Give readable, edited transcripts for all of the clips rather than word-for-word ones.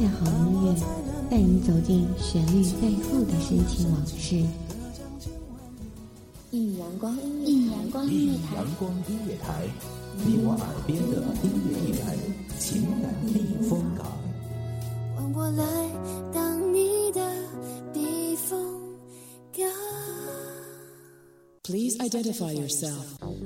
下好音乐，带你走进旋律背后的深情往事。一阳光音乐台，你我耳边的音乐驿站，情感避风港。换我来当你的避风港。Please identify yourself。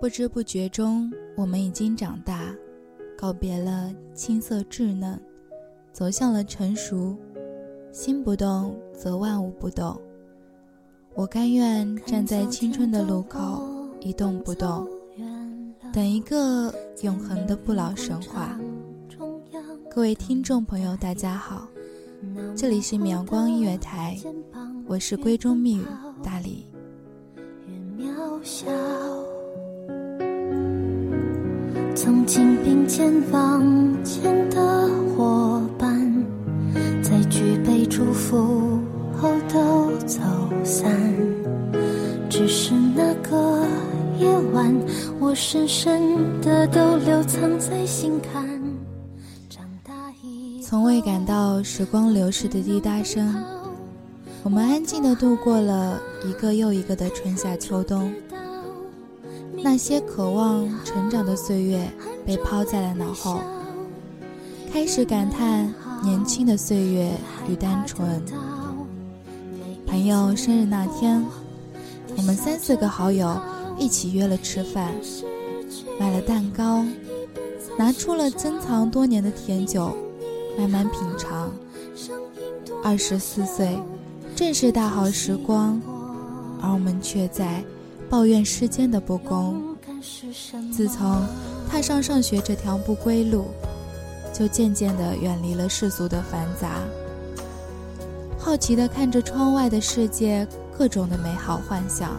不知不觉中，我们已经长大，告别了青涩稚嫩，走向了成熟。心不动则万物不动，我甘愿站在青春的路口一动不动，等一个永恒的不老神话。各位听众朋友大家好，这里是阳光音乐台，我是闺中密语大理。曾经并肩往前的伙伴，在举杯祝福后都走散，只是那个夜晚，我深深的都留藏在心坎。长大以后从未感到时光流逝的滴答声，我们安静地度过了一个又一个的春夏秋冬。那些渴望成长的岁月被抛在了脑后，开始感叹年轻的岁月与单纯。朋友生日那天，我们3-4个好友一起约了吃饭，买了蛋糕，拿出了珍藏多年的甜酒慢慢品尝。24岁正是大好时光，而我们却在抱怨世间的不公。自从踏上上学这条不归路，就渐渐地远离了世俗的繁杂，好奇地看着窗外的世界，各种的美好幻想。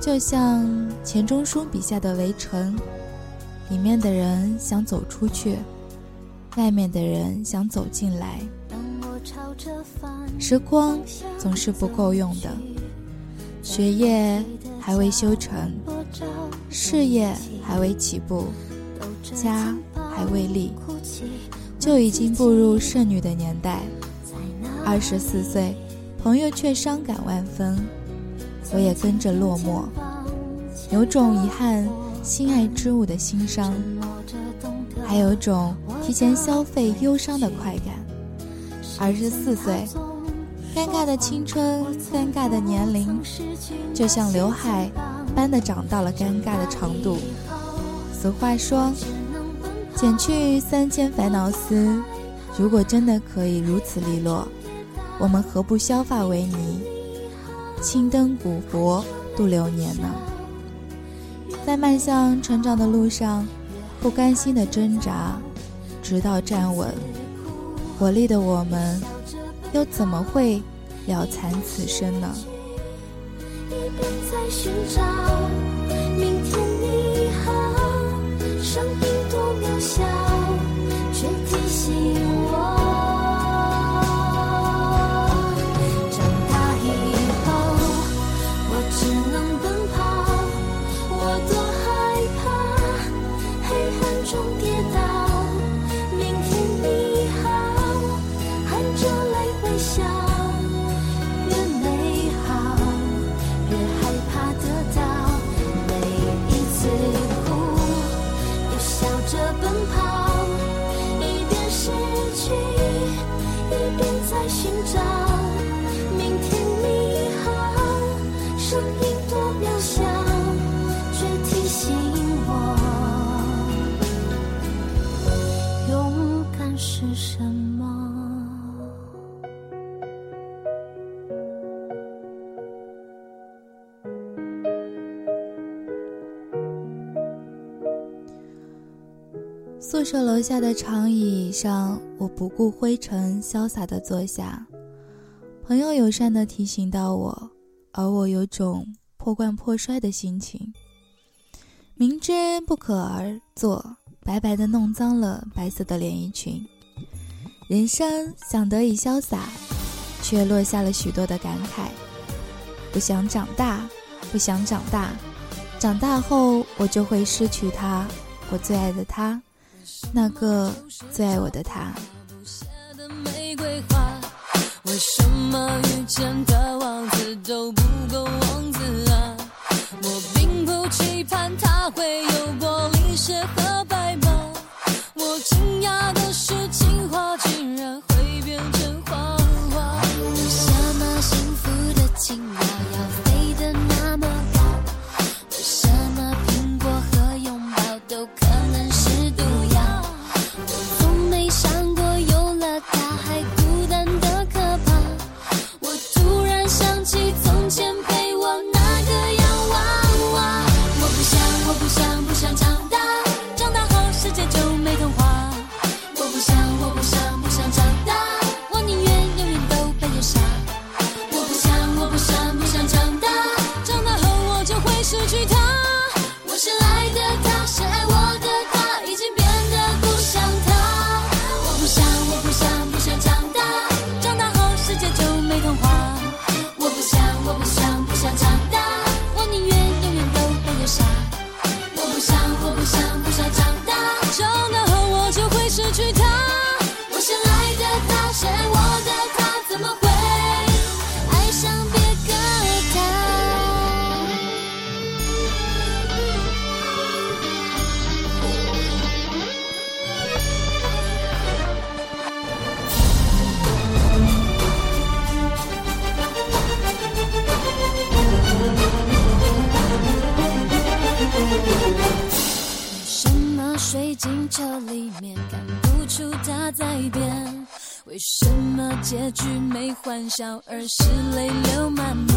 就像钱钟书笔下的《围城》，里面的人想走出去，外面的人想走进来。时光总是不够用的，学业还未修成，事业还未起步，家还未立，就已经步入剩女的年代。24岁，朋友却伤感万分，我也跟着落寞，有种遗憾心爱之物的心伤，还有种提前消费忧伤的快感。24岁，尴尬的青春，尴尬的年龄，就像刘海般的长到了尴尬的长度。俗话说，减去3000烦恼丝，如果真的可以如此利落，我们何不削发为尼，青灯古柏度流年呢？在迈向成长的路上，不甘心的挣扎，直到站稳，活力的我们又怎么会了残此生呢？一边在寻找明天你好，声音多渺小，却提醒我长大以后我只能奔跑。我多害怕黑暗中跌倒，明天你越美好，越害怕得到。宿舍楼下的长椅上，我不顾灰尘，潇洒地坐下。朋友友善地提醒到我，而我有种破罐破摔的心情。明知不可而做，白白地弄脏了白色的连衣裙。人生想得以潇洒，却落下了许多的感慨。不想长大，不想长大，长大后我就会失去他，我最爱的他。那个最爱我的他。为什么遇见的王子都不够王子啊？我并不期盼他会有玻璃鞋和白马，我惊讶的是情话竟然会变成谎话。留下那幸福的情话要飞得那么高，为什么苹果和拥抱都可能是毒药？我从没想过有了他还孤单的可怕，我突然想起从前陪我那个洋娃娃。我不想长大，长大后世界就没童话。我不想长大，我宁愿永远都被人杀。我不想长大，长大后我就会失去他。我深爱的他，深爱我的他，已经变得不像他。我不想长大，长大后世界就没童话。我不想长大，我宁愿永远都被人杀。我不想长大，长大后我就会失去他。我深爱的他，深爱我的他，怎么会爱上别个他？水晶球里面看不出它在变，为什么结局没欢笑而是泪流满面？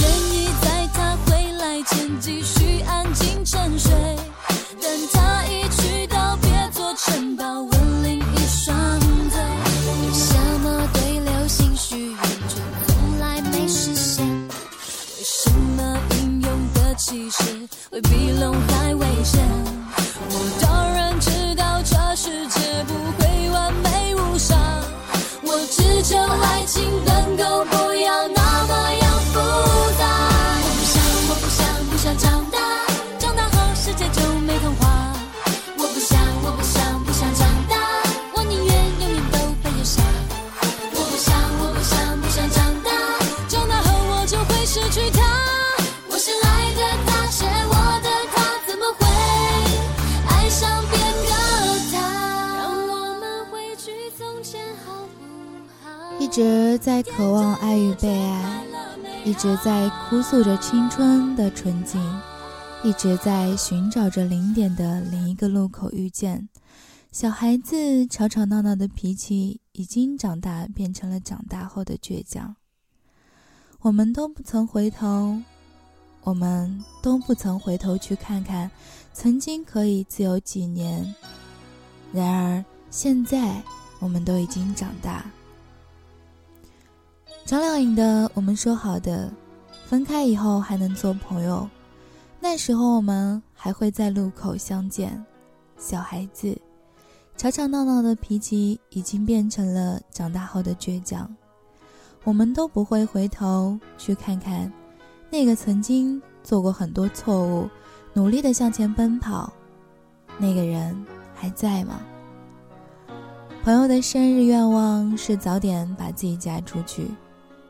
愿意在他回来前继续安静沉睡，但他一去到别做城堡，吻另一双腿。为什么对流星许愿却从来没实现？为什么英勇的骑士会比龙还危险？我当然知道这世界不会完美无伤，我只求爱情能够不要那么样复杂。我不想长大，长大后世界就没童话。我不想长大，我宁愿永远都被人杀。我不想长大，长大后我就会失去他。我深爱的他，深爱我的他，怎么会让别个他，让我们回去从前好不好？一直在渴望爱与被爱，一直在哭诉着青春的纯净，一直在寻找着零点的另一个路口遇见。小孩子吵吵闹闹的脾气，已经长大变成了长大后的倔强。我们都不曾回头，我们都不曾回头去看看曾经可以自由几年，然而现在我们都已经长大。张靓颖的《我们说好的》，分开以后还能做朋友，那时候我们还会在路口相见。小孩子吵吵闹闹的脾气，已经变成了长大后的倔强。我们都不会回头去看看那个曾经做过很多错误，努力地向前奔跑，那个人还在吗？朋友的生日愿望是早点把自己嫁出去，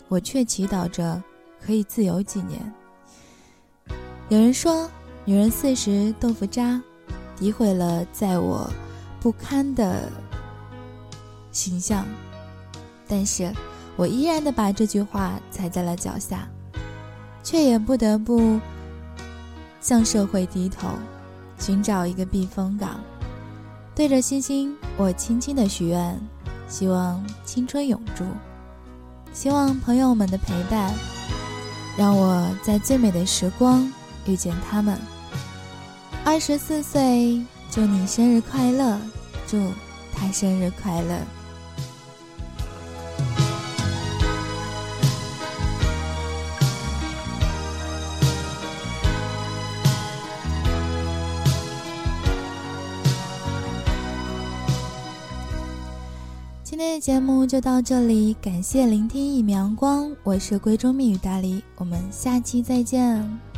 我却祈祷着可以自由几年。有人说，女人40豆腐渣，诋毁了在我不堪的形象，但是我依然地把这句话踩在了脚下。却也不得不向社会低头，寻找一个避风港。对着星星，我轻轻的许愿，希望青春永驻，希望朋友们的陪伴，让我在最美的时光遇见他们。24岁祝你生日快乐，祝他生日快乐。今天的节目就到这里，感谢聆听一米阳光，我是闺中蜜语大黎，我们下期再见。